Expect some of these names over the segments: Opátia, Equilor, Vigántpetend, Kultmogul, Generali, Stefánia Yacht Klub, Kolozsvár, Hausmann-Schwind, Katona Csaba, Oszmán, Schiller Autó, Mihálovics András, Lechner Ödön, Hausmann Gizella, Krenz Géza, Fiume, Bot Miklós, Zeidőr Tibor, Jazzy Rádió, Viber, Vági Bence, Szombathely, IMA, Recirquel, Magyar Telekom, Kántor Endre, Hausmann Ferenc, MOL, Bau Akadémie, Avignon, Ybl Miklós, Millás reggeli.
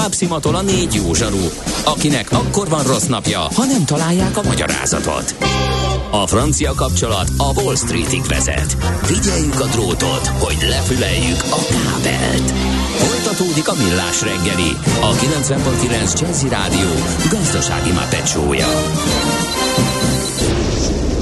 tovább szimatol a négy jó zsaru, akinek akkor van rossz napja, ha nem találják a magyarázatot. A francia kapcsolat a Wall Streetig vezet. Figyeljük a drótot, hogy lefüleljük a kábelt. Folytatódik a Millás reggeli, a 90.9 Jazzy Rádió gazdasági mápecsója.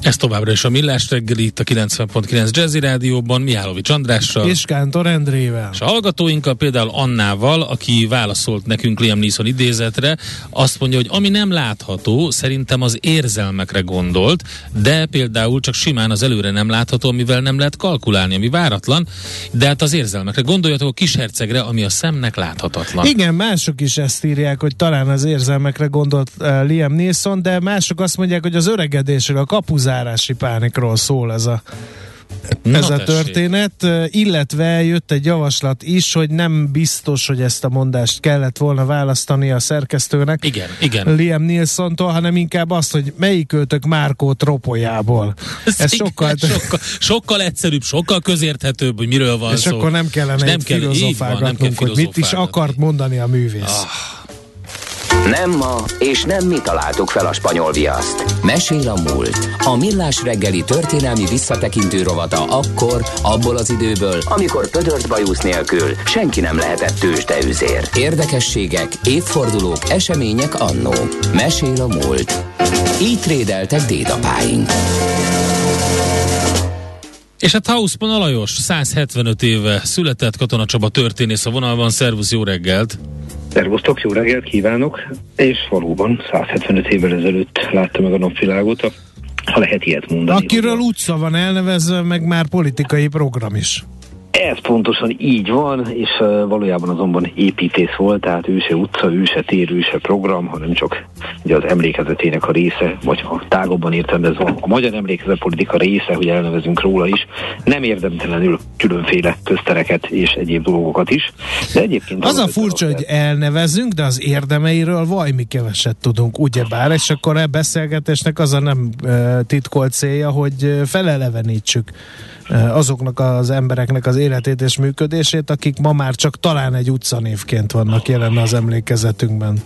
Ez továbbra is a Millás reggeli, itt a 90.9 Jazzy Rádióban, Mihálovics Andrással és Kántor Endrével. És a hallgatóinkkal, például Annával, aki válaszolt nekünk Liam Neeson idézetre, azt mondja, hogy ami nem látható, szerintem az érzelmekre gondolt, de például csak simán az előre nem látható, amivel nem lehet kalkulálni, ami váratlan, de hát az érzelmekre gondoljatok, a kishercegre, ami a szemnek láthatatlan. Igen, mások is ezt írják, hogy talán az érzelmekre gondolt Liam Neeson, de mások azt mondják, hogy az öregedésről, a kapuzás zárási pánikról szól ez a történet, illetve jött egy javaslat is, hogy nem biztos, hogy ezt a mondást kellett volna választani a szerkesztőnek. Igen. Liam Neesontól, hanem inkább azt, hogy melyikőtök Márkót ropolyából. Ez sokkal egyszerűbb, sokkal közérthetőbb, hogy miről van és szó. És akkor nem kellene itt filozofálgatnunk, hogy mit is akart mondani a művész. Nem ma, és nem mi találtuk fel a spanyol viaszt. Mesél a múlt. A Millás reggeli történelmi visszatekintő rovata akkor, abból az időből, amikor pödört bajusz nélkül senki nem lehetett tőzsdeüzér. Érdekességek, évfordulók, események annó. Mesél a múlt. Így trédeltek dédapáink. És hát Hausmann Alajos, 175 éve született, Katona Csaba történész a vonalban. Szervusz, jó reggelt! Szervusztok, jó reggelt kívánok! És valóban 175 évvel ezelőtt látta meg a napvilágot, ha lehet ilyet mondani. Akiről utca van elnevezve, meg már politikai program is. Ez pontosan így van, és valójában azonban építész volt, tehát ő se utca, ő se tér, ő se program, hanem csak ugye az emlékezetének a része, vagy ha tágabban értelmezve a magyar emlékezetpolitika része, hogy elnevezünk róla is, nem érdemtelenül különféle köztereket és egyéb dolgokat is. De egyébként az a furcsa, hogy elnevezünk, de az érdemeiről vajmi keveset tudunk, ugyebár, és akkor a beszélgetésnek az a nem titkolt célja, hogy felelevenítsük azoknak az embereknek az életét és működését, akik ma már csak talán egy utcanévként vannak jelen az emlékezetünkben.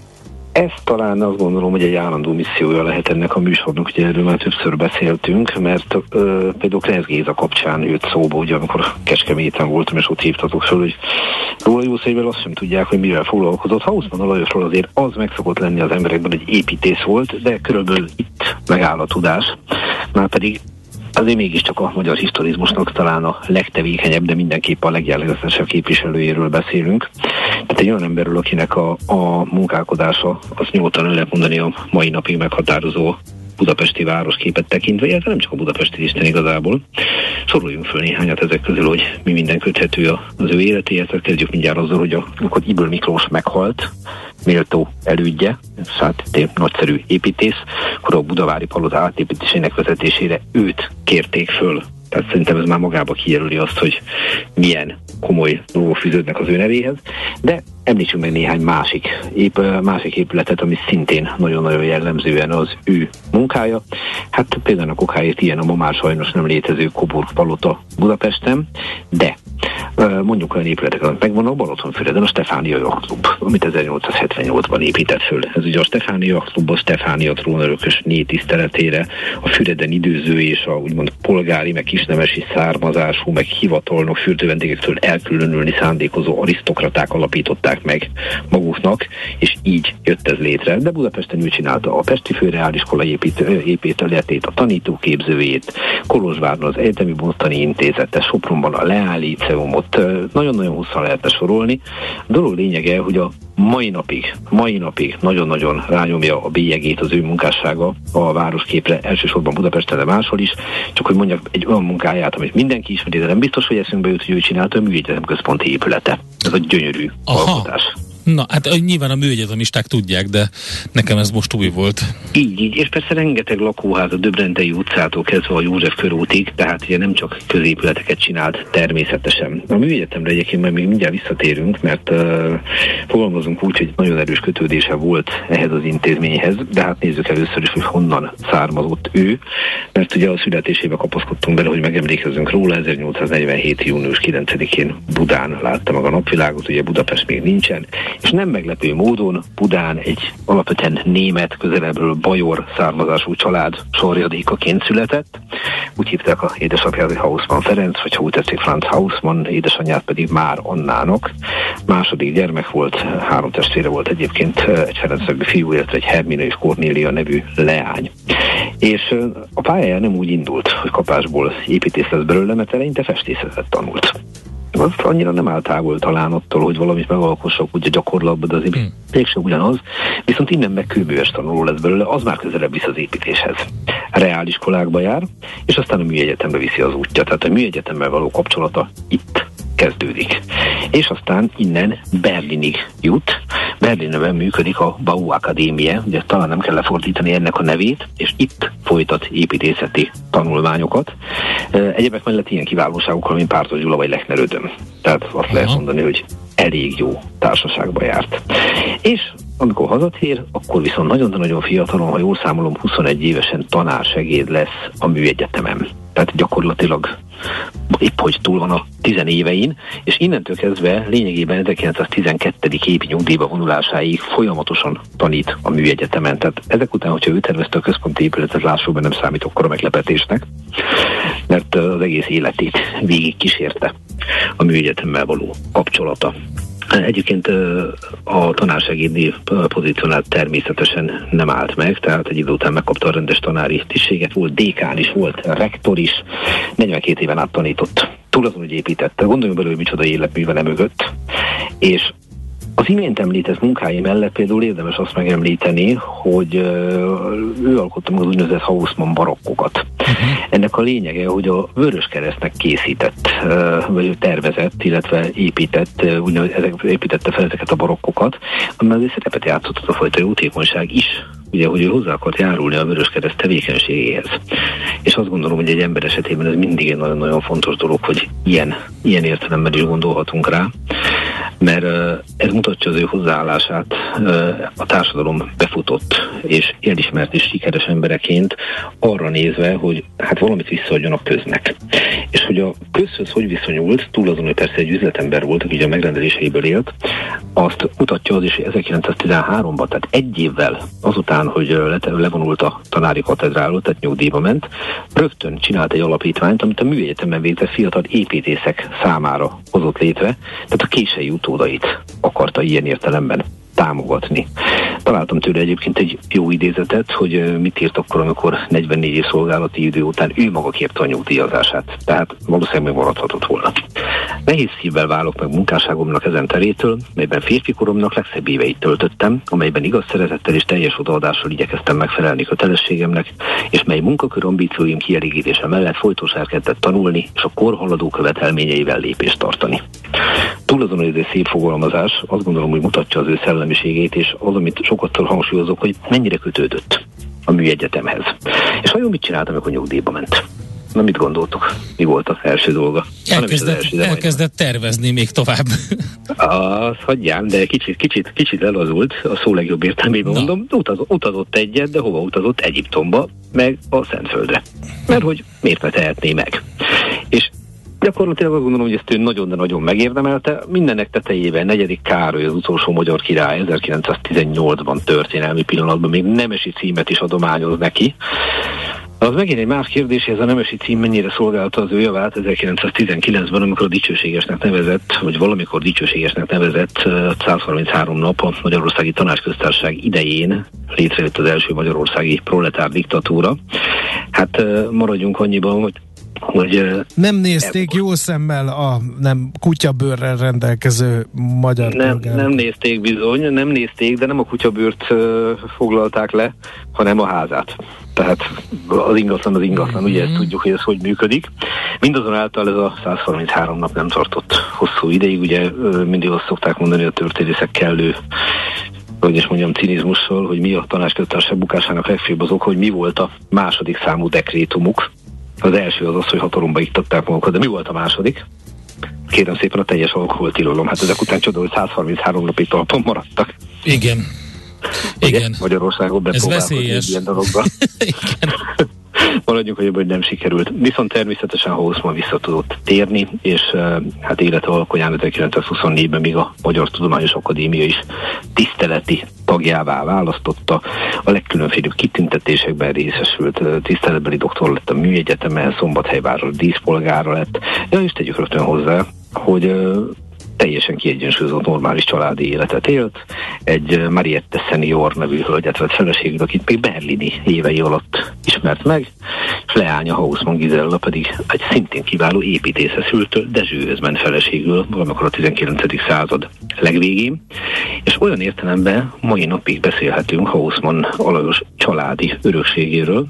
Ez talán azt gondolom, hogy egy állandó missziója lehet ennek a műsornak, ugye erről már többször beszéltünk, mert például Krenz Géza kapcsán jött szóba, ugye amikor Kecskeméten voltam, és ott hívtatok föl, hogy róla jó szépen azt sem tudják, hogy mivel foglalkozott. Hausmann Alajosról azért az meg szokott lenni az emberekben, hogy építész volt, de körülbelül itt megáll a tudás. Márpedig azért mégiscsak a magyar historizmusnak talán a legtevékenyebb, de mindenképp a legjellegzetesebb képviselőjéről beszélünk. Tehát egy olyan emberről, akinek a munkálkodása, azt nyugodtan lehet mondani, a mai napig meghatározó budapesti városképet tekintve, illetve nem csak a budapesti isten igazából. Szoruljunk föl néhányat ezek közül, hogy mi minden köthető az ő életéhez. Kezdjük mindjárt azzal, hogy amikor Ybl Miklós meghalt, méltó elődje, hát nagyszerű építész, akkor a budavári palota átépítésének vezetésére őt kérték föl. Tehát szerintem ez már magába kijelöli azt, hogy milyen komoly dolgok fűződnek az ő nevéhez, de említsünk meg néhány másik épületet, ami szintén nagyon-nagyon jellemzően az ő munkája. Hát például a kokáért ilyen a ma már sajnos nem létező Coburg palota Budapesten, de mondjuk olyan épületek, megvan a Balatonfüreden a Stefánia Yacht Klub, amit 1878-ban épített föl. Ez ugye a Stefánia Yacht Klub a Stefánia trónörökös névtiszteletére, a Füreden időző és a úgymond polgári, meg kisnemesi származású, meg hivatalnok fürdővendégektől elkülönülni szándékozó arisztokraták alapították meg maguknak, és így jött ez létre. De Budapesten ő csinálta a Pesti Főreáliskola építeletét, a tanítóképzőjét, Kolozsváron az Egyetemi Bontani Intézetet, Sopronban a Leál Liceumot, nagyon-nagyon hosszan lehetne sorolni. A dolog lényege, hogy a mai napig nagyon-nagyon rányomja a bélyegét az ő munkássága a városképre, elsősorban Budapesten, de máshol is, csak hogy mondjak egy olyan munkáját, amit mindenki ismeri, de nem biztos, hogy eszünkbe jut, hogy ő csinálta, a művészeti központi épülete. Ez a gyönyörű alkotás. Na, hát nyilván a műegyetlenisták tudják, de nekem ez most új volt. Így, és persze rengeteg lakóház a Döbrentei utcától kezdve a József körútig, tehát ugye nem csak középületeket csinált természetesen. A műegyetemre egyébként majd még mindjárt visszatérünk, mert fogalmazunk úgy, hogy nagyon erős kötődése volt ehhez az intézményhez, de hát nézzük először is, hogy honnan származott ő, mert ugye a születésébe kapaszkodtunk bele, hogy megemlékezzünk róla, 1847. június 9-én Budán látta meg a napvilágot, ugye Budapest még nincsen, és nem meglepő módon Budán egy alapvetően német, közelebbről bajor származású család sarjadékaként született. Úgy hívták az édesapját, hogy Hausmann Ferenc, vagy ha úgy tetszik, Franz Hausmann, édesanyját pedig Már Annának. Második gyermek volt, három testvére volt egyébként, egy ferencszegű fiú, illetve egy Hermina és Kornélia nevű leány. És a pályája nem úgy indult, hogy kapásból építész lesz belőle, mert eleinte festészetet tanult. Az annyira nem áll távol talán attól, hogy valamit megalkossak úgy a gyakorlatban, de azért mégsem ugyanaz. Viszont innen meg kőműves tanuló lesz belőle, az már közelebb visz az építéshez. Reáliskolákba jár, és aztán a műegyetemre viszi az útja. Tehát a műegyetemmel való kapcsolata itt kezdődik. És aztán innen Berlinig jut. Berlinben működik a Bau Akadémie, ugye talán nem kell lefordítani ennek a nevét, és itt folytat építészeti tanulmányokat. Egyébek mellett ilyen kiválóságokkal, mint Pártos Gyula vagy Lechner Ödön. Tehát azt lehet mondani, hogy elég jó társaságba járt. És amikor hazatér, akkor viszont nagyon-nagyon fiatalon, ha jól számolom, 21 évesen tanársegéd lesz a műegyetemen. Tehát gyakorlatilag épp hogy túl van a 10 évein, és innentől kezdve lényegében 1912. évi nyugdíjba vonulásáig folyamatosan tanít a műegyetemen. Tehát ezek után, hogyha ő tervezte a központi épületet, lássuk, nem számít akkora meglepetésnek, mert az egész életét végig kísérte a műegyetemmel való kapcsolata. Egyébként a tanársegédnél pozícionált természetesen nem állt meg, tehát egy idő után megkapta a rendes tanári tisztséget, volt dékán is, volt rektor is, 42 éven át tanított, túlazon, hogy építette, gondoljunk belőle, hogy micsoda életművele mögött, és az imént említett munkái mellett például érdemes azt megemlíteni, hogy ő alkotta meg az úgynevezett Hausmann barokkokat. Ennek a lényege, hogy a Vöröskeresztnek készített, vagy tervezett, illetve épített, építette fel ezeket a barokkokat, amiben azért szerepet játszott a fajta jótékonyság is, ugye, hogy ő hozzá akart járulni a Vöröskereszt tevékenységéhez. És azt gondolom, hogy egy ember esetében ez mindig egy nagyon-nagyon fontos dolog, hogy ilyen értelemben is gondolhatunk rá, mert ez mutatja az ő hozzáállását a társadalom befutott és elismert és sikeres embereként arra nézve, hogy hát valamit visszaadjon a köznek. És hogy a közhöz hogy viszonyult, túl azon, hogy persze egy üzletember volt, aki ugye a megrendeléseiből élt, azt mutatja az is, hogy 1913-ban, tehát egy évvel azután, hogy levonult a tanári katedráról, tehát nyugdíjba ment, rögtön csinált egy alapítványt, amit a műegyetemen végzett fiatal építészek számára hozott létre, tehát a késői utódait akarta ilyen értelemben támogatni. Találtam tőle egyébként egy jó idézetet, hogy mit írt akkor, amikor 44 év szolgálati idő után ő maga kérte a nyugdíjazását. Tehát valószínűleg maradhatott volna. Nehéz szívvel válok meg munkásságomnak ezen terétől, melyben férfi koromnak legszebb éveit töltöttem, amelyben igaz szeretettel és teljes odaadással igyekeztem megfelelni kötelességemnek, és mely munkakör ambícióim kielégítése mellett folytosan elkezdett tanulni, és a kor haladó követelményeivel lépést tartani. Túl azon, hogy ez egy szép fogalmazás, azt gondolom, hogy mutatja az ő szellemiségét, és az, amit sokattól hangsúlyozok, hogy mennyire kötődött a műegyetemhez. És vajon mit csináltam, amikor nyugdíjba ment? Na, mit gondoltok? Mi volt az első dolga? Elkezdett tervezni még tovább. Azt hagyján, de kicsit elazult, a szó legjobb értelmében mondom. Utazott egyet, de hova utazott? Egyiptomba, meg a Szentföldre. Mert hogy miért ne tehetné meg? És gyakorlatilag azt gondolom, hogy ezt ő nagyon-nagyon megérdemelte. Mindenek tetejében negyedik Károly, az utolsó magyar király, 1918-ban történelmi pillanatban még nemesi címet is adományoz neki. Az megint egy más kérdés, ez a nemesi cím mennyire szolgálta az ő javát 1919-ben, amikor a dicsőségesnek nevezett, vagy valamikor dicsőségesnek nevezett 133 nap a Magyarországi Tanácsköztársaság idején létrejött az első magyarországi proletár diktatúra. Hát maradjunk annyiban, hogy hogy... Nem nézték jó szemmel a kutyabőrrel rendelkező magyar polgárokat. Nem nézték bizony, nem nézték, de nem a kutyabőrt foglalták le, hanem a házát. Tehát az ingatlan, ugye ezt tudjuk, hogy ez hogy működik. Mindazonáltal ez a 133 nap nem tartott hosszú ideig, ugye mindig azt szokták mondani, hogy a történészek kellő, hogy is mondjam, cinizmussal, hogy mi a Tanácsköztársaság bukásának legfőbb az oka, hogy mi volt a második számú dekrétumuk. Az első az az, hogy hatalomba iktatták magukat, de mi volt a második? Kérem szépen, a teljes alkoholtilalom. Hát ezek után csoda, hogy 133 napig talpon maradtak. Igen. Igen. Ugye? Magyarországon bepróbálkozni egy ilyen dologban. Igen. Maradjunk, hogy ebből nem sikerült. Viszont természetesen Hausmann vissza tudott térni, és hát élete alkonyán 1924-ben még a Magyar Tudományos Akadémia is tiszteleti tagjává választotta. A legkülönfélebb kitüntetésekben részesült, tiszteletbeli doktor lett a Műegyetemen, Szombathelyváros díszpolgára lett. Ja, és tegyük rögtön hozzá, hogy teljesen kiegyensúlyozott normális családi életet élt, egy Mariette Senior nevű hölgyet vett feleségül, akit még berlini évei alatt ismert meg, és leánya Hausmann Gizella pedig egy szintén kiváló építésze szültől, Dezsőhöz ment feleségül valamikor a 19. század legvégén, és olyan értelemben mai napig beszélhetünk Hausmann Alajos családi örökségéről,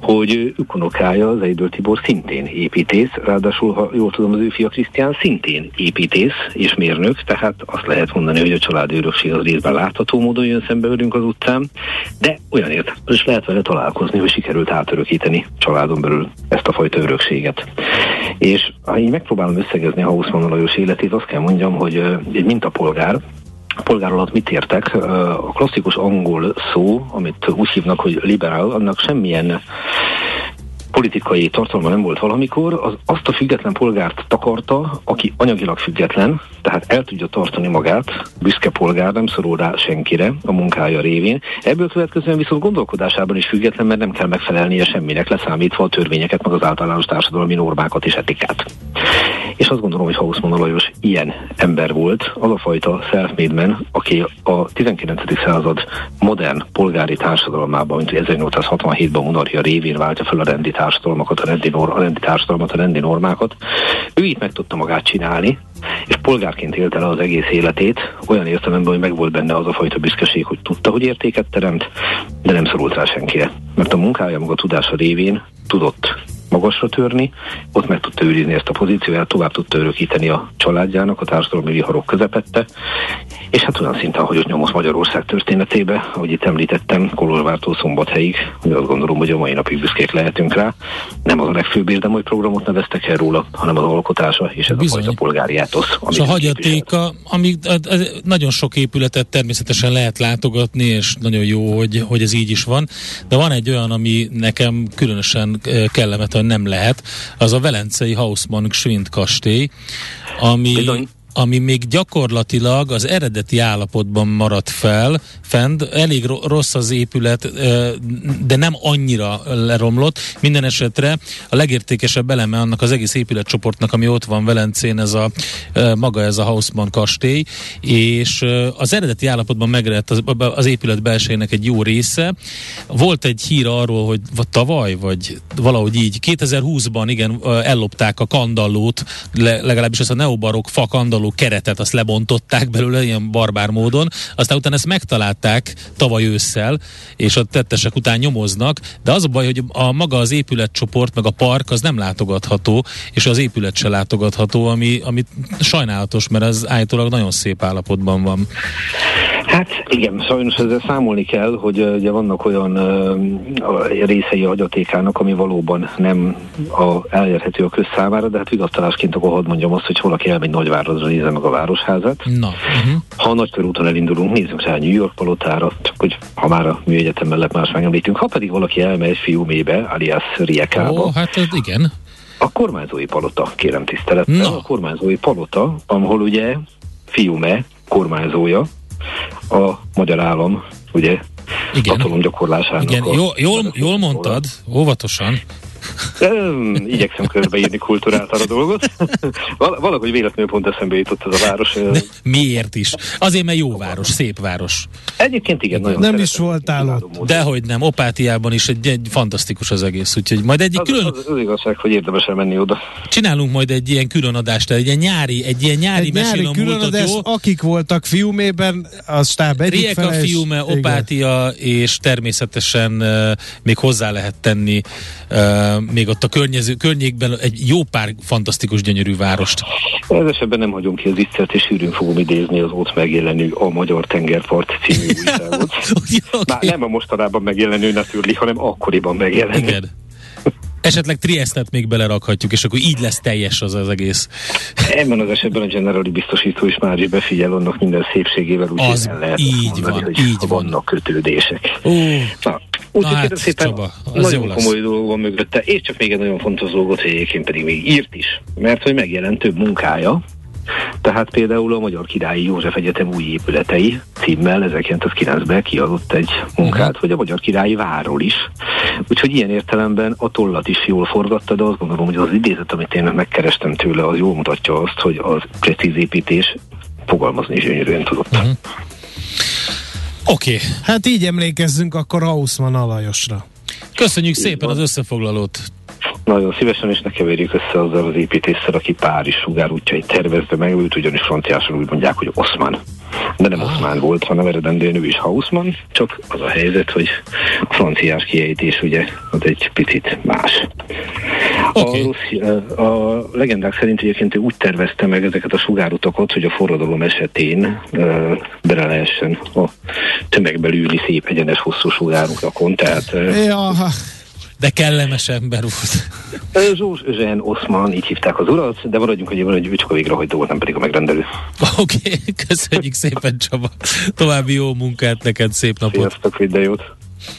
hogy ükunokája, Zeidőr Tibor szintén építész, ráadásul, ha jól tudom, az ő fia Krisztián szintén építész és mérnök, tehát azt lehet mondani, hogy a családi örökség az részben látható módon jön szembe velünk az utcán, de olyan értelemben is lehet vele találkozni, hogy sikerült átörökíteni családon belül ezt a fajta örökséget. És ha így megpróbálom összegezni a Hausmann Alajos életét, azt kell mondjam, hogy egy mintapolgár. A polgár alatt mit értek? A klasszikus angol szó, amit úgy hívnak, hogy liberál, annak semmilyen politikai tartalma nem volt valamikor, az azt a független polgárt takarta, aki anyagilag független, tehát el tudja tartani magát, büszke polgár, nem szorul rá senkire a munkája révén. Ebből következően viszont gondolkodásában is független, mert nem kell megfelelnie semminek, leszámítva a törvényeket, meg az általános társadalmi normákat és etikát. És azt gondolom, hogy Hausmann Alajos ilyen ember volt, az a fajta self-made man, aki a 19. század modern polgári társadalmában, mint 1867-ben a monarchia révén váltja fel a rendi társadalmakat, a rendi normákat. Ő itt meg tudta magát csinálni, és polgárként élte el az egész életét, olyan értelemben, hogy megvolt benne az a fajta büszkeség, hogy tudta, hogy értéket teremt, de nem szorult rá senkire. Mert a munkája, maga tudása révén tudott magasra törni, ott meg tudta őrizni ezt a pozícióját, tovább tudta örökíteni a családjának a társadalmi viharok közepette, és hát olyan szinten, hogy ott nyomott Magyarország történetébe, ahogy itt említettem, Kolozsvártól Szombathelyig, hogy azt gondolom, hogy a mai napig büszkék lehetünk rá. Nem az a legfőbb érdem, hogy programot neveztek el róla, hanem az alkotása, és ez bizony a fajta polgári átosz. És a hagyatéka, ami nagyon sok épületet természetesen lehet látogatni, és nagyon jó, hogy ez így is van, de van egy olyan, ami nekem különösen kellemetlen nem lehet, az a velencei Hausmann-Schwind kastély, ami még gyakorlatilag az eredeti állapotban maradt fent, elég rossz az épület, de nem annyira leromlott. Minden esetre a legértékesebb eleme annak az egész épületcsoportnak, ami ott van Velencén, ez a Hausmann kastély, és az eredeti állapotban megrett az épület belsejének egy jó része. Volt egy hír arról, hogy tavaly, vagy valahogy így, 2020-ban igen, ellopták a kandallót, legalábbis ez a neobarokk fa kandalló keretet, azt lebontották belőle ilyen barbár módon, aztán utána ezt megtalálták tavaly ősszel, és a tettesek után nyomoznak, de az a baj, hogy a maga az épületcsoport, meg a park az nem látogatható, és az épület se látogatható, ami sajnálatos, mert az állítólag nagyon szép állapotban van. Hát igen, sajnos ezzel számolni kell, hogy ugye vannak olyan részei a hagyatékának, ami valóban nem elérhető a közszámára, de hát vigasztalásként akkor hadd mondjam azt, hogy valaki elmegy Nagyvárosra, nézze meg a városházát. Na, ha a Nagykörúton elindulunk, nézzünk rá New York palotára, csak hogy ha már a Műegyetem mellett más megemlítünk, ha pedig valaki elmegy Fiumébe, alias Riekába. Ó, hát igen. A kormányzói palota, kérem tisztelettel. Na. A kormányzói palota, ahol ugye Fiume kormányzója, a magyar állam, ugye, hatalom gyakorlásának. Igen, jól mondtad, óvatosan. Igyekszem körbeírni kulturáltan a dolgot. Valahogy véletlenül pont eszembe jutott ez a város. Miért is? Azért, mert jó város, szép város. Egyébként igen, nagyon szeretem. Nem is voltál ott. Dehogy nem, Opátiában is egy fantasztikus az egész, úgyhogy majd egy külön... Az igazság, hogy érdemes elmenni oda. Csinálunk majd egy ilyen különadást, egy ilyen nyári mesélom múltat, jó? Akik voltak Fiumében, az stáb egyik Rijeka, fele is. Fiume, Opátia, igen. És természetesen még hozzá lehet tenni még ott a környékben egy jó pár fantasztikus, gyönyörű várost. Ez esetben nem hagyom ki az viccet, és sűrűn fogom idézni az ott megjelenő A Magyar Tengerpart című újságot. Okay. Már nem a mostanában megjelenő Naturli, hanem akkoriban megjelenő. Igen. Esetleg Triestet még belerakhatjuk, és akkor így lesz teljes az egész. Ebben az esetben a generali biztosító is már befigyel annak minden szépségével, úgyhogy el lehet mondani, hogy vannak kötődések. Úgyhogy hát, szépen nagyon komoly dolog van mögötte, és csak még egy nagyon fontos dolgot, hogy egyébként pedig még írt is, mert hogy megjelent több munkája. Tehát például a Magyar Királyi József Egyetem új épületei címmel 1909-ben kiadott egy munkát, hogy a Magyar Királyi Várról is. Úgyhogy ilyen értelemben a tollat is jól forgatta, de azt gondolom, hogy az idézet, amit én megkerestem tőle, az jól mutatja azt, hogy az precíz építés fogalmazni is gyönyörűen tudott. Uh-huh. Oké. Okay. Hát így emlékezzünk akkor Hausmann Alajosra. Köszönjük szépen az összefoglalót! Nagyon szívesen, és ne keverjük össze azzal az építésszel, aki Párizs sugárútjait tervezve megült, ugyanis franciásan úgy mondják, hogy Oszmán. De nem Oszmán volt, hanem eredendően ő is Hausmann, csak az a helyzet, hogy a franciás kiejtés ugye az egy picit más. Okay. A legendák szerint egyébként ő úgy tervezte meg ezeket a sugárutakat, hogy a forradalom esetén bele lehessen a tömegből ülni szép egyenes hosszú sugárukon, tehát... De kellemes ember volt. Zsózs Özsen Oszmán, így hívták az urat, de maradjunk egyébként, hogy ő csak a végrehajtó volt, nem pedig a megrendelő. Oké, okay, köszönjük szépen, Csaba. További jó munkát neked, szép napot. Sziasztok, minden jót.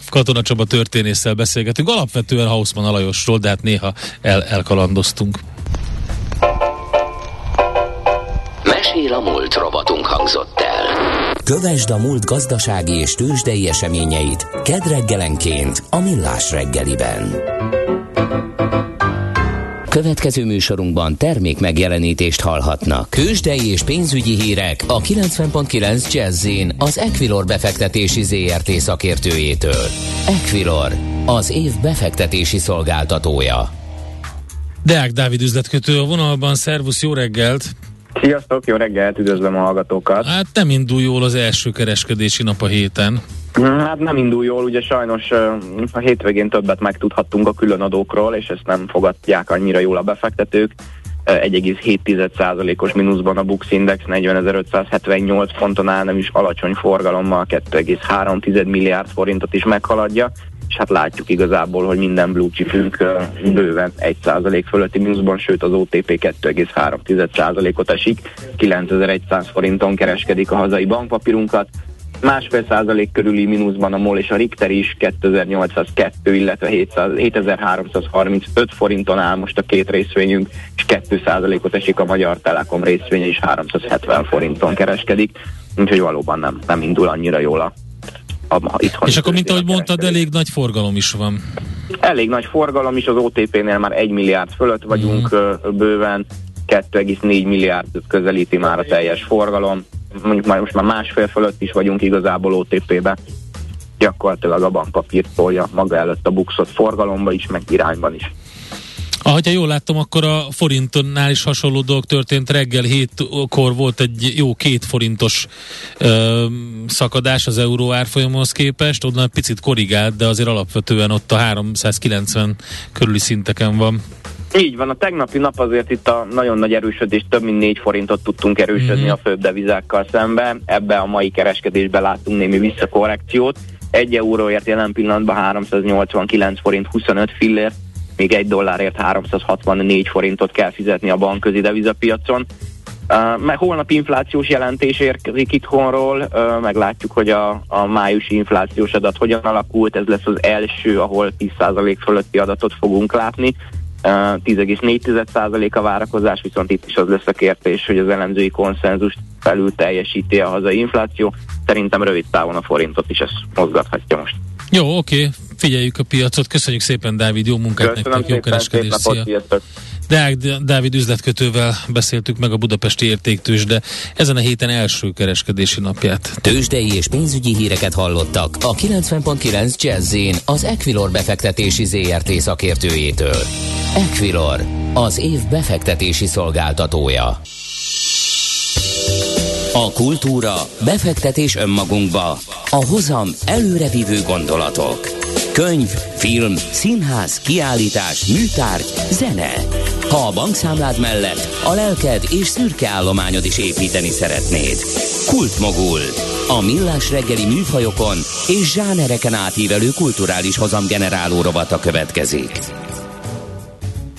Katona Csaba történésszel beszélgetünk, alapvetően Hausmann Alajosról, de hát néha elkalandoztunk. Mesél a múlt rovatunk hangzott el. Kövesd a múlt gazdasági és tőzsdei eseményeit kedd reggelenként a Millás reggeliben. Következő műsorunkban termék megjelenítést hallhatnak. Tőzsdei és pénzügyi hírek a 90.9 Jazz-in az Equilor befektetési ZRT szakértőjétől. Equilor, az év befektetési szolgáltatója. Deák Dávid üzletkötő a vonalban, szervusz, jó reggelt! Sziasztok, jó reggelt, üdvözlöm a hallgatókat! Hát nem indul jól az első kereskedési nap a héten. Hát nem indul jól, ugye sajnos a hétvégén többet megtudhattunk a különadókról, és ezt nem fogadják annyira jól a befektetők. 1,7%-os mínuszban a Bux Index 40.578 ponton áll, nem is alacsony forgalommal 2,3 milliárd forintot is meghaladja, és hát látjuk igazából, hogy minden blue chipünk bőven 1% fölötti mínuszban, sőt az OTP 2,3%-ot esik, 9100 forinton kereskedik a hazai bankpapírunkat, 1,5% körüli mínuszban a MOL és a Richter is, 2802, illetve 7335 forinton áll most a két részvényünk, és 2%-ot esik a Magyar Telekom részvénye is, 370 forinton kereskedik, úgyhogy valóban nem indul annyira jól És akkor, mint ahogy mondtad, elég nagy forgalom is van. Elég nagy forgalom is, az OTP-nél már 1 milliárd fölött vagyunk bőven, 2,4 milliárd közelíti már a teljes forgalom. Mondjuk már most már 1,5 fölött is vagyunk igazából OTP-be. Gyakorlatilag a bankpapírt tolja maga előtt a buxot forgalomba is, meg irányban is. Ahogyha jól láttam, akkor a forintnál is hasonló dolog történt. Reggel 7-kor volt egy jó 2 forintos szakadás az euró árfolyamhoz képest. Onnan picit korrigált, de azért alapvetően ott a 390 körüli szinteken van. Így van, a tegnapi nap azért itt a nagyon nagy erősödés, több mint 4 forintot tudtunk erősödni a főbb devizákkal szemben. Ebbe a mai kereskedésben láttunk némi visszakorrekciót. 1 euróért jelen pillanatban 389 forint 25 fillért, még 1 dollárért 364 forintot kell fizetni a bankközi devizapiacon. Meg holnap inflációs jelentés érkezik itthonról, meglátjuk, hogy a májusi inflációs adat hogyan alakult, ez lesz az első, ahol 10% fölötti adatot fogunk látni. 10,4% a várakozás, viszont itt is az lesz a kérdés, hogy az elemzői konszenzust felül teljesíti a hazai infláció. Szerintem rövid távon a forintot is ez mozgathatja most. Jó, oké, figyeljük a piacot. Köszönjük szépen, Dávid, jó munkát nektek, jó kereskedés, szia! Deák Dávid üzletkötővel beszéltük meg a budapesti értéktőzsde ezen a héten első kereskedési napját. Tőzsdei és pénzügyi híreket hallottak a 90.9 Jazz-in az Equilor befektetési ZRT szakértőjétől. Equilor, az év befektetési szolgáltatója. A kultúra, befektetés önmagunkba, a hozam előrevívő gondolatok. Könyv, film, színház, kiállítás, műtárgy, zene. Ha a bankszámlád mellett a lelked és szürke állományod is építeni szeretnéd. Kultmogul. A millás reggeli műfajokon és zsánereken átívelő kulturális hozamgeneráló rovata következik.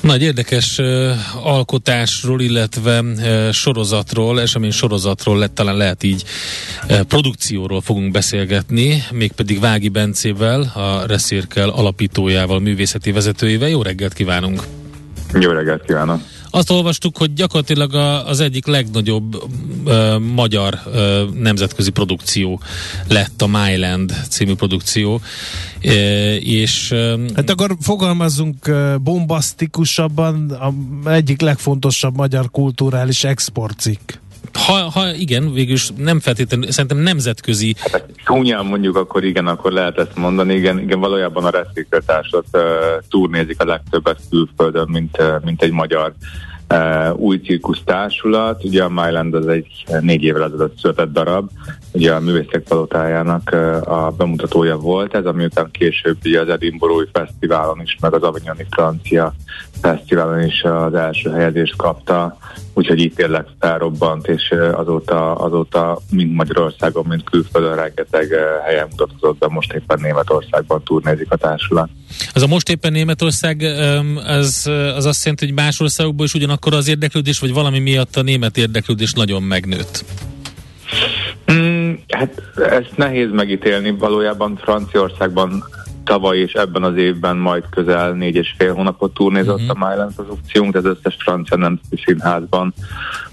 Nagy érdekes alkotásról, illetve esemény sorozatról talán lehet így produkcióról fogunk beszélgetni, mégpedig Vági Bencével, a Recirquel alapítójával, művészeti vezetőjével. Jó reggelt kívánunk! Jó reggelt kívánok! Azt olvastuk, hogy gyakorlatilag az egyik legnagyobb magyar nemzetközi produkció lett a My Land című produkció. Hát akkor fogalmazzunk bombasztikusabban, egyik legfontosabb magyar kulturális exportcikk. Ha igen, végülis nem feltétlenül, szerintem nemzetközi. Csúnyán mondjuk, akkor igen, akkor lehet ezt mondani. Igen, valójában a Recirquel-társat túrnézik a legtöbbet külföldön, mint egy magyar új cirkusztársulat. Ugye a My Land az egy 4 évvel ezelőtt született darab, ugye a Művészek Palotájának a bemutatója volt ez, ami után később az Edinburgh-i fesztiválon is, meg az Avignoni francia fesztiválon is az első helyezést kapta, úgyhogy itt érlek felrobbant, és azóta mind Magyarországon, mind külföldön rengeteg helyen mutatkozott be, most éppen Németországban turnézik a társulat. Az a most éppen Németország, az azt jelenti, hogy más országokban is ugyanakkor az érdeklődés, vagy valami miatt a német érdeklődés nagyon megnőtt? Hát ezt nehéz megítélni, valójában Franciaországban tavaly és ebben az évben majd közel 4,5 hónapot turnézott a My Land produkciónk, de az összes francia nemzeti színházban,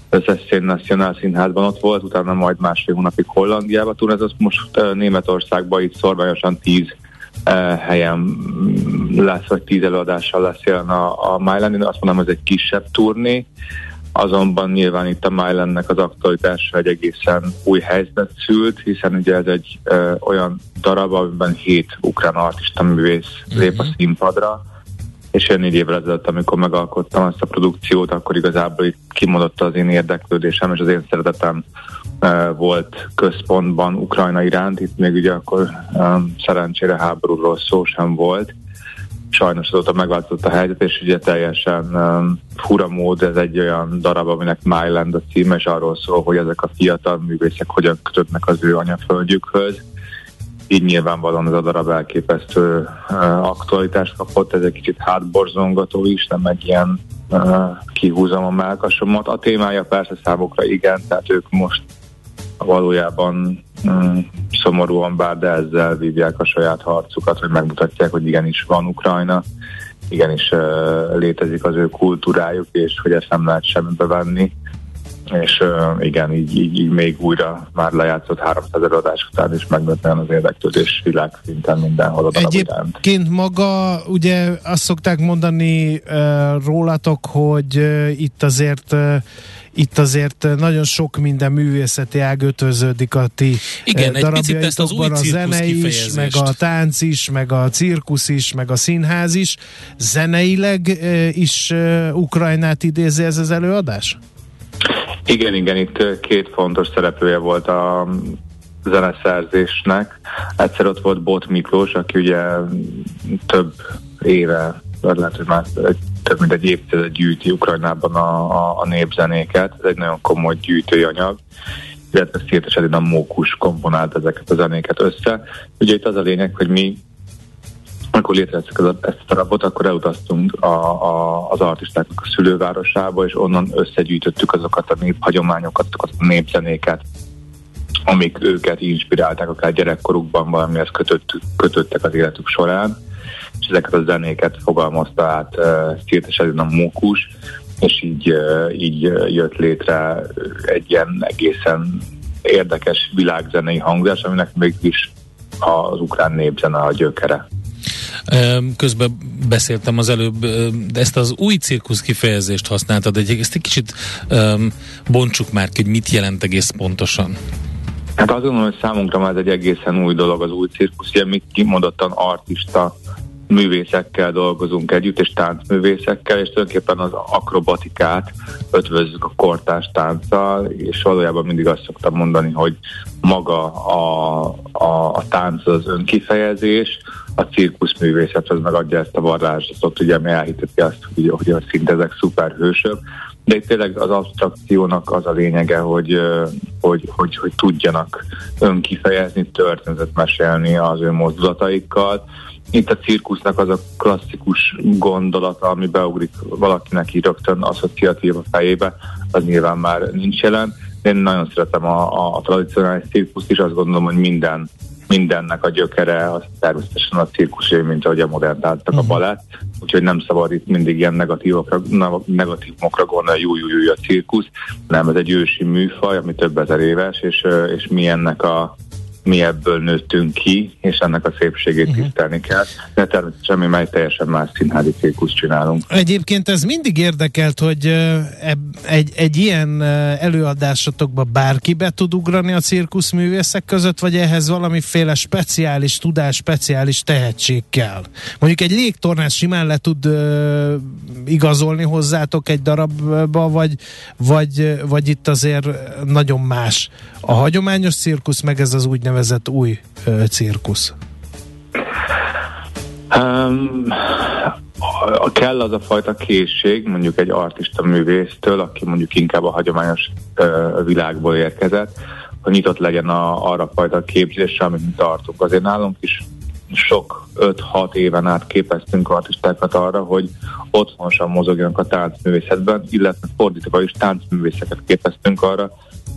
összes Színnacionál színházban ott volt, utána majd 1,5 hónapig Hollandiába turnézott, most Németországban itt szorványosan 10 helyen lesz, vagy 10 előadással lesz jelen a My Land. Én azt mondom, ez egy kisebb turné, azonban nyilván itt a My Landnek az aktualitása egy egészen új helyzet szült, hiszen ugye ez egy olyan darab, amiben 7 ukrán artista művész lép a színpadra, és én 4 évvel ezelőtt, amikor megalkottam ezt a produkciót, akkor igazából itt kimondott az én érdeklődésem, és az én szeretetem volt központban Ukrajna iránt, itt még ugye akkor szerencsére háborúról szó sem volt. Sajnos azóta megváltozott a helyzet, és ugye teljesen fura mód, ez egy olyan darab, aminek My Land a címe, és arról szól, hogy ezek a fiatal művészek hogyan kötődnek az ő anyaföldjükhöz. Így nyilvánvalóan ez a darab elképesztő aktualitást kapott, ez egy kicsit hátborzongató is, nem egy ilyen kihúzom a mellkasomat. A témája persze számukra igen, tehát ők most valójában szomorúan bár, de ezzel vívják a saját harcukat, hogy megmutatják, hogy igenis van Ukrajna, igenis létezik az ő kultúrájuk, és hogy ezt nem lehet semmibe venni. És igen, így még újra már lejátszott 300 előadás után is megnőtlen az érdeklődés világszinten mindenhol a darab után. Egyébként maga, ugye azt szokták mondani rólatok, hogy itt azért nagyon sok minden művészeti ág ötvöződik a ti darabjaitokban, a zene is, meg a tánc is, meg a cirkusz is, meg a színház is. Zeneileg is Ukrajnát idézi ez az előadás? Igen, itt 2 fontos szereplője volt a zeneszerzésnek. Egyszer ott volt Bot Miklós, aki ugye több éve, lehet, hogy már több mint egy évtized gyűjti Ukrajnában a népzenéket. Ez egy nagyon komoly gyűjtői anyag, illetve Szétes Edina Mókus komponált ezeket a zenéket össze. Ugye itt az a lényeg, hogy mi amikor létreztük ezt a darabot, akkor elutaztunk az artistáknak a szülővárosába, és onnan összegyűjtöttük azokat a néphagyományokat, azokat a népzenéket, amik őket inspirálták, akár gyerekkorukban valamihez kötöttek az életük során, és ezeket a zenéket fogalmazta át Szétes Edina Mókus, és így jött létre egy ilyen egészen érdekes világzenei hangzás, aminek mégis az ukrán népzene a gyökere. Közben beszéltem az előbb, de ezt az új cirkusz kifejezést használtad, ezt egy kicsit bontsuk már ki, hogy mit jelent egész pontosan. Hát azt gondolom, hogy számunkra már ez egy egészen új dolog az új cirkusz, ugye mi kimondottan artista művészekkel dolgozunk együtt, és táncművészekkel, és tulajdonképpen az akrobatikát ötvözzük a kortárs tánccal, és valójában mindig azt szoktam mondani, hogy maga a tánc az önkifejezés, a cirkuszművészet az megadja ezt a varázslatot, ugye mi elhiteti azt, hogy a szint ezek szuperhősök, de itt tényleg az abstrakciónak az a lényege, hogy tudjanak önkifejezni, történetet mesélni az ő mozdulataikkal. Itt a cirkusznak az a klasszikus gondolata, ami beugrik valakinek így rögtön asszociatív a fejébe, az nyilván már nincs jelen. Én nagyon szeretem a tradicionális cirkuszt is, azt gondolom, hogy mindennek a gyökere az természetesen a cirkusé, mint ahogy a modern táncnak a balett, úgyhogy nem szabad itt mindig ilyen negatívokra gondolni, jújújúj a cirkusz, nem, ez egy ősi műfaj, ami több ezer éves, és mi ebből nőttünk ki, és ennek a szépségét tisztelni kell, de természetesen mi már teljesen más színházi cirkuszt csinálunk. Egyébként ez mindig érdekelt, hogy egy ilyen előadásotokba bárki be tud ugrani a cirkuszművészek között, vagy ehhez valamiféle speciális tudás, speciális tehetség kell? Mondjuk egy légtornás simán le tud igazolni hozzátok egy darabba, vagy itt azért nagyon más a hagyományos cirkusz, meg ez az úgynevezett új cirkusz? Kell az a fajta készség, mondjuk egy artista művésztől, aki mondjuk inkább a hagyományos világból érkezett, hogy nyitott legyen arra fajta képzésre, amit mi tartunk. Azért nálunk is sok 5-6 éven át képeztünk artistákat arra, hogy otthonosan mozogjanak a táncművészetben, illetve fordítva is táncművészeket képeztünk arra,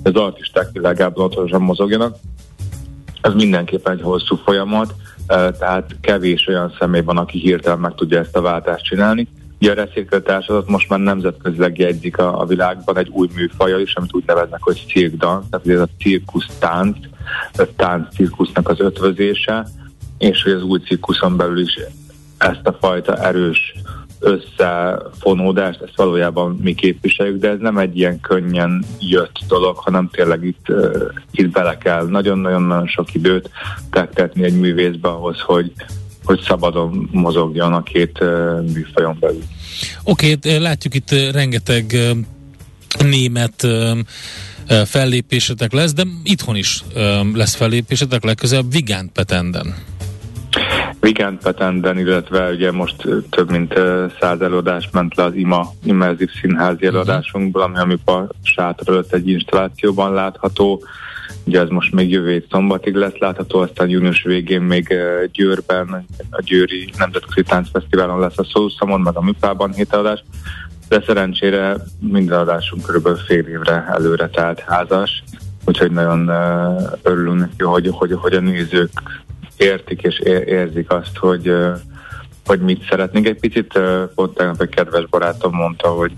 hogy az artisták világában otthonosan mozogjanak. Ez mindenképpen egy hosszú folyamat, tehát kevés olyan személy van, aki hirtelen meg tudja ezt a váltást csinálni. Ugye a Recirquel társadat most már nemzetközileg jegyzik a világban egy új műfaja is, amit úgy neveznek, hogy cirkdance, tehát ez a cirkusztánc, a tánccirkusznak az ötvözése, és hogy az új cirkuszon belül is ezt a fajta erős összefonódást, ezt valójában mi képviseljük, de ez nem egy ilyen könnyen jött dolog, hanem tényleg itt bele kell nagyon-nagyon sok időt fektetni egy művészbe ahhoz, hogy szabadon mozogjon a két műfajon belül. Oké, látjuk itt rengeteg német fellépésetek lesz, de itthon is lesz fellépésetek legközelebb Vigántpetenden. Vigántpetenden, illetve ugye most több mint 100 előadás ment le az IMA immerzív színházi előadásunkból, ami a sátor előtt egy installációban látható. Ugye ez most még jövő hét szombatig lesz látható, aztán június végén még Győrben, a Győri Nemzetközi Táncfesztiválon lesz a Szószamon, meg a Műpában 7 előadás, de szerencsére minden adásunk körülbelül fél évre előre telt házas, úgyhogy nagyon örülünk neki, hogy a nézők értik és érzik azt, hogy mit szeretnénk. Egy picit pont tegnap egy kedves barátom mondta, hogy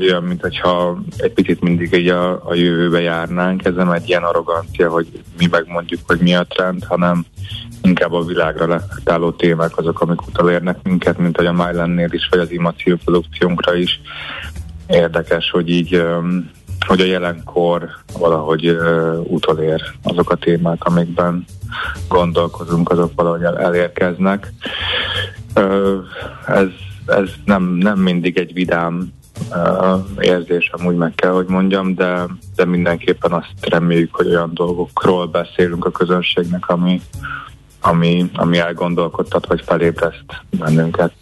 olyan, mintha egy picit mindig így a jövőbe járnánk. Ez nem egy ilyen arrogancia, hogy mi megmondjuk, hogy mi a trend, hanem inkább a világra reflektáló témák azok, amik utolérnek minket, mint hogy a My Landnél is, vagy az IMA produkciónkra is. Érdekes, hogy így, hogy a jelenkor valahogy utolér azok a témák, amikben gondolkozunk, azok valahogy elérkeznek. Ez nem mindig egy vidám érzés, amúgy meg kell, hogy mondjam, de mindenképpen azt reméljük, hogy olyan dolgokról beszélünk a közönségnek, ami elgondolkodtat, vagy felébreszt bennünket.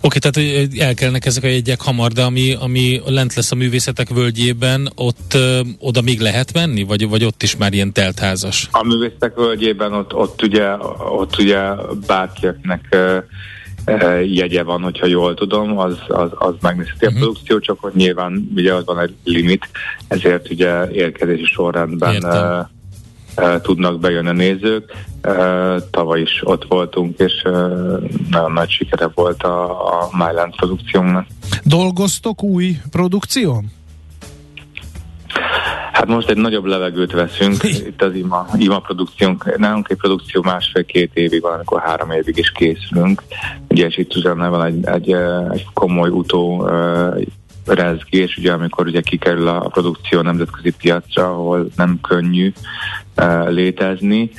Oké, tehát elkelnek ezek a jegyek hamar, de ami lent lesz a művészetek völgyében, ott oda még lehet menni? Vagy ott is már ilyen teltházas? A művészetek völgyében ott ugye bárkinek jegye van, hogyha jól tudom, az megnézheti a produkció, csak hogy nyilván ugye az van egy limit, ezért ugye érkezési sorrendben tudnak bejönni a nézők. Tavaly is ott voltunk, és nagyon nagy sikere volt a My Land produkciónak. Dolgoztok új produkción? Hát most egy nagyobb levegőt veszünk, itt az ima produkciónk, nálunk egy produkció 1,5-2 évig van, amikor 3 évig is készülünk, ugye, és itt van egy komoly utó rezgés, ugye, amikor ugye kikerül a produkció nemzetközi piacra, ahol nem könnyű létezni,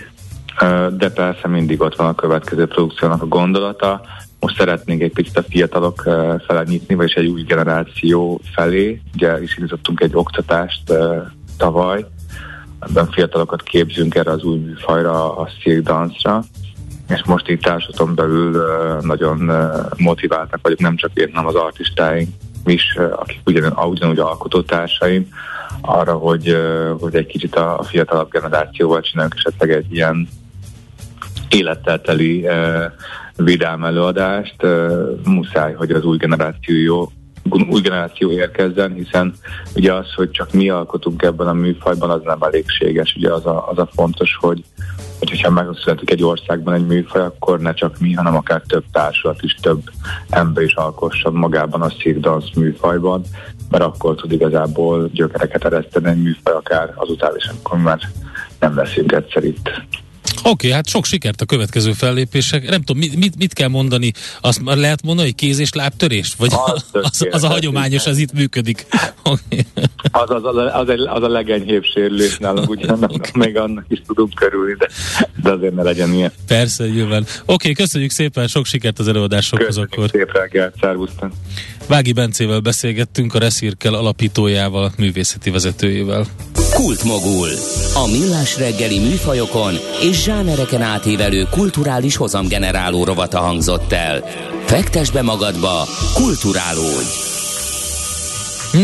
de persze mindig ott van a következő produkciónak a gondolata. Most szeretnénk egy picit a fiatalok felé nyitni, vagyis egy új generáció felé. Ugye is indítottunk egy oktatást tavaly, ebben fiatalokat képzünk erre az új műfajra, a cirkdance-ra, és most így társadalom belül nagyon motiváltak vagyok, nem csak én, hanem az artistáink is, akik ugyanúgy alkotótársaim, arra, hogy egy kicsit a fiatalabb generációval csináljuk esetleg egy ilyen élettel teli vidám előadást. Muszáj, hogy az új generáció érkezzen, hiszen ugye az, hogy csak mi alkotunk ebben a műfajban, az nem elégséges. Ugye az a fontos, hogyha megszületik egy országban egy műfaj, akkor ne csak mi, hanem akár több társulat is, több ember is alkosson magában a cirkdance műfajban, mert akkor tud igazából gyökereket ereszteni egy műfaj, akár azután is, amikor már nem leszünk egyszer itt. Oké, hát sok sikert a következő fellépések. Nem tudom, mit kell mondani? Azt már lehet mondani, hogy kéz- és lábtörés? Vagy az a hagyományos, az itt működik? Okay. Az a legenyhébb sérülés nálunk, úgyhogy még annak is tudunk körülni, de azért ne legyen ilyen. Persze, nyilván. Oké, köszönjük szépen, sok sikert az előadásokhoz akkor. Köszönjük szépen, Gert, szervusztan. Vági Bencével beszélgettünk, a Recirquel alapítójával, művészeti vezetőjével. Kultmogul. A millás reggeli műfajokon és zsánereken átívelő kulturális hozamgeneráló rovata hangzott el. Fektesd be magadba, kulturálódj!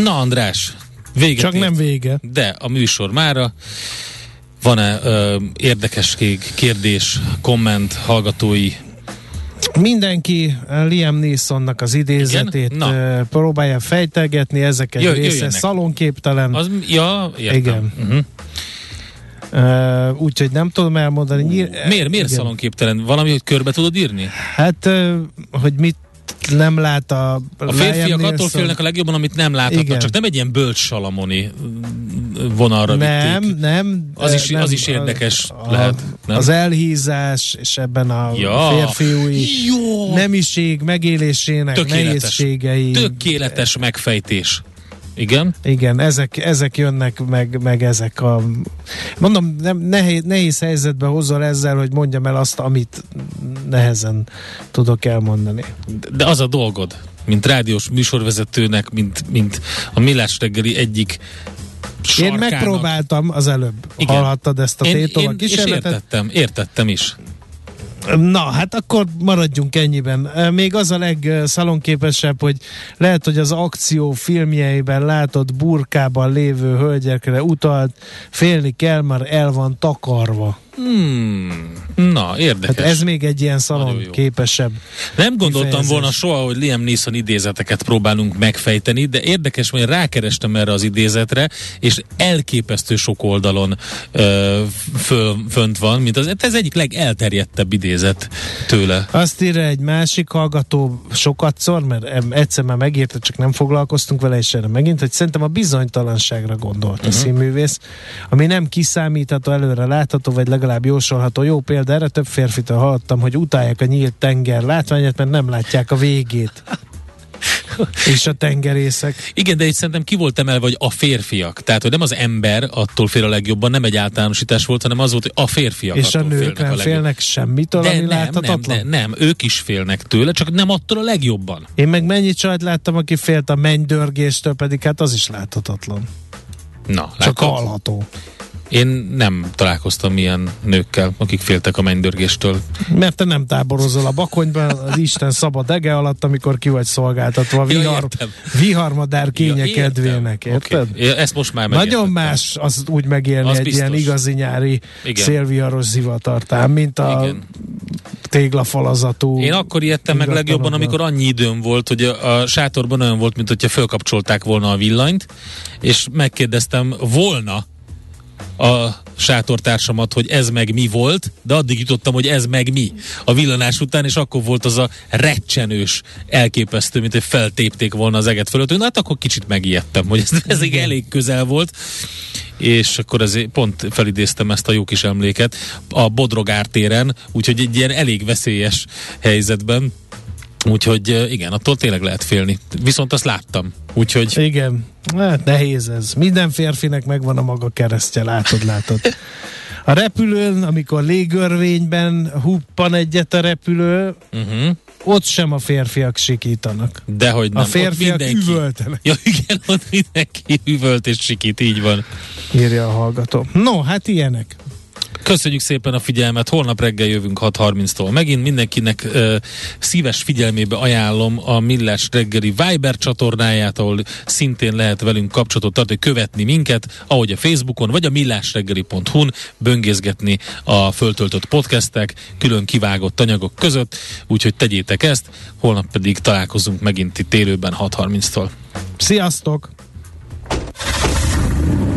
Na András, vége. Csak nem vége. De a műsor mára. Van-e érdekesség, kérdés, komment, hallgatói? Mindenki Liam Neesonnak az idézetét próbálja fejtegetni, ezek egy része szalonképtelen. Az, igen. Uh-huh. Úgyhogy nem tudom elmondani. Miért szalonképtelen? Valami, hogy körbe tudod írni? Hát, hogy mit nem lát a férfiak attól félnek a legjobban, amit nem láthatnak. Igen. Csak nem egy ilyen bölcs salamoni vonalra vitték. Nem. Az is érdekes lehet. Nem? Az elhízás, és ebben a férfiúi nemiség megélésének tökéletes nehézségei. Tökéletes megfejtés. Igen, ezek jönnek, meg ezek a... Mondom, nehéz helyzetbe hozzal ezzel, hogy mondjam el azt, amit nehezen tudok elmondani. De az a dolgod, mint rádiós műsorvezetőnek, mint a Millás reggeli egyik sarkának. Én megpróbáltam az előbb. Igen. Hallhattad ezt a tétova kísérletet? És értettem is. Na, hát akkor maradjunk ennyiben. Még az a legszalonképesebb, hogy lehet, hogy az akció filmjeiben látott burkában lévő hölgyekre utalt, félni kell, már el van takarva. Na, érdekes. Hát ez még egy ilyen szalonképesebb. Nem gondoltam volna soha, hogy Liam Neeson idézeteket próbálunk megfejteni, de érdekes, hogy rákerestem erre az idézetre, és elképesztő sok oldalon fönt van, mint ez egyik legelterjedtebb idézet tőle. Azt írja egy másik hallgató sokatszor, mert egyszer már megírta, csak nem foglalkoztunk vele, és erre megint, hogy szerintem a bizonytalanságra gondolt a színművész, ami nem kiszámítható, előre látható, vagy legalább jósolható. Jó példa, erre több férfitől hallottam, hogy utálják a nyílt tenger látványát, mert nem látják a végét. És a tengerészek. Igen, de itt szerintem ki volt emelve, hogy a férfiak. Tehát, hogy nem az ember attól fél a legjobban, nem egy általánosítás volt, hanem az volt, hogy a férfiak és attól félnek a legjobban. És a nők nem félnek semmitől, de ami láthatatlan? Nem, ők is félnek tőle, csak nem attól a legjobban. Én meg mennyi csajt láttam, aki félt a mennydörgéstől, pedig hát az is láthatatlan. Na, csak hallható. Én nem találkoztam ilyen nőkkel, akik féltek a mennydörgéstől. Mert te nem táborozol a Bakonyban, az Isten szabad ege alatt, amikor ki vagy szolgáltatva viharmadár kénye kedvének, érted? Okay. Ezt most már megértettem. Nagyon más az úgy megélni az egy biztos ilyen igazi nyári szélviharos zivatartán, mint a téglafalazatú... Én akkor ijedtem meg legjobban, amikor annyi időm volt, hogy a sátorban olyan volt, mint hogyha fölkapcsolták volna a villanyt, és megkérdeztem volna, a sátortársamat, hogy ez meg mi volt, de addig jutottam, hogy ez meg mi a villanás után, és akkor volt az a recsenős, elképesztő, mint hogy feltépték volna az eget fölött. Na hát akkor kicsit megijedtem, hogy ez igen, elég közel volt, és akkor azért pont felidéztem ezt a jó kis emléket a Bodrogár téren, úgyhogy egy ilyen elég veszélyes helyzetben, úgyhogy igen, attól tényleg lehet félni. Viszont azt láttam, úgyhogy... Igen, hát nehéz ez. Minden férfinek megvan a maga keresztje, látod. A repülőn, amikor légörvényben huppan egyet a repülő, uh-huh, ott sem a férfiak sikítanak. Dehogy nem. A férfiak üvöltenek. Ja igen, ott mindenki üvölt és sikít, így van. Írja a hallgató. No, hát ilyenek. Köszönjük szépen a figyelmet, holnap reggel jövünk 6:30-tól. Megint mindenkinek szíves figyelmébe ajánlom a Millás reggeli Viber csatornáját, ahol szintén lehet velünk kapcsolatot tartani, követni minket, ahogy a Facebookon, vagy a millásreggeli.hu-n böngészgetni a föltöltött podcastek, külön kivágott anyagok között, úgyhogy tegyétek ezt, holnap pedig találkozunk megint itt élőben 6:30-tól. Sziasztok!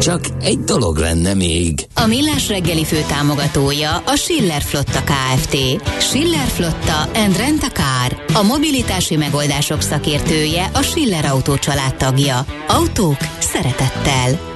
Csak egy dolog lenne még. A Millás reggeli főtámogatója a Schiller Flotta Kft. Schiller Flotta and Rent a Car. A mobilitási megoldások szakértője, a Schiller Autó család tagja. Autók szeretettel.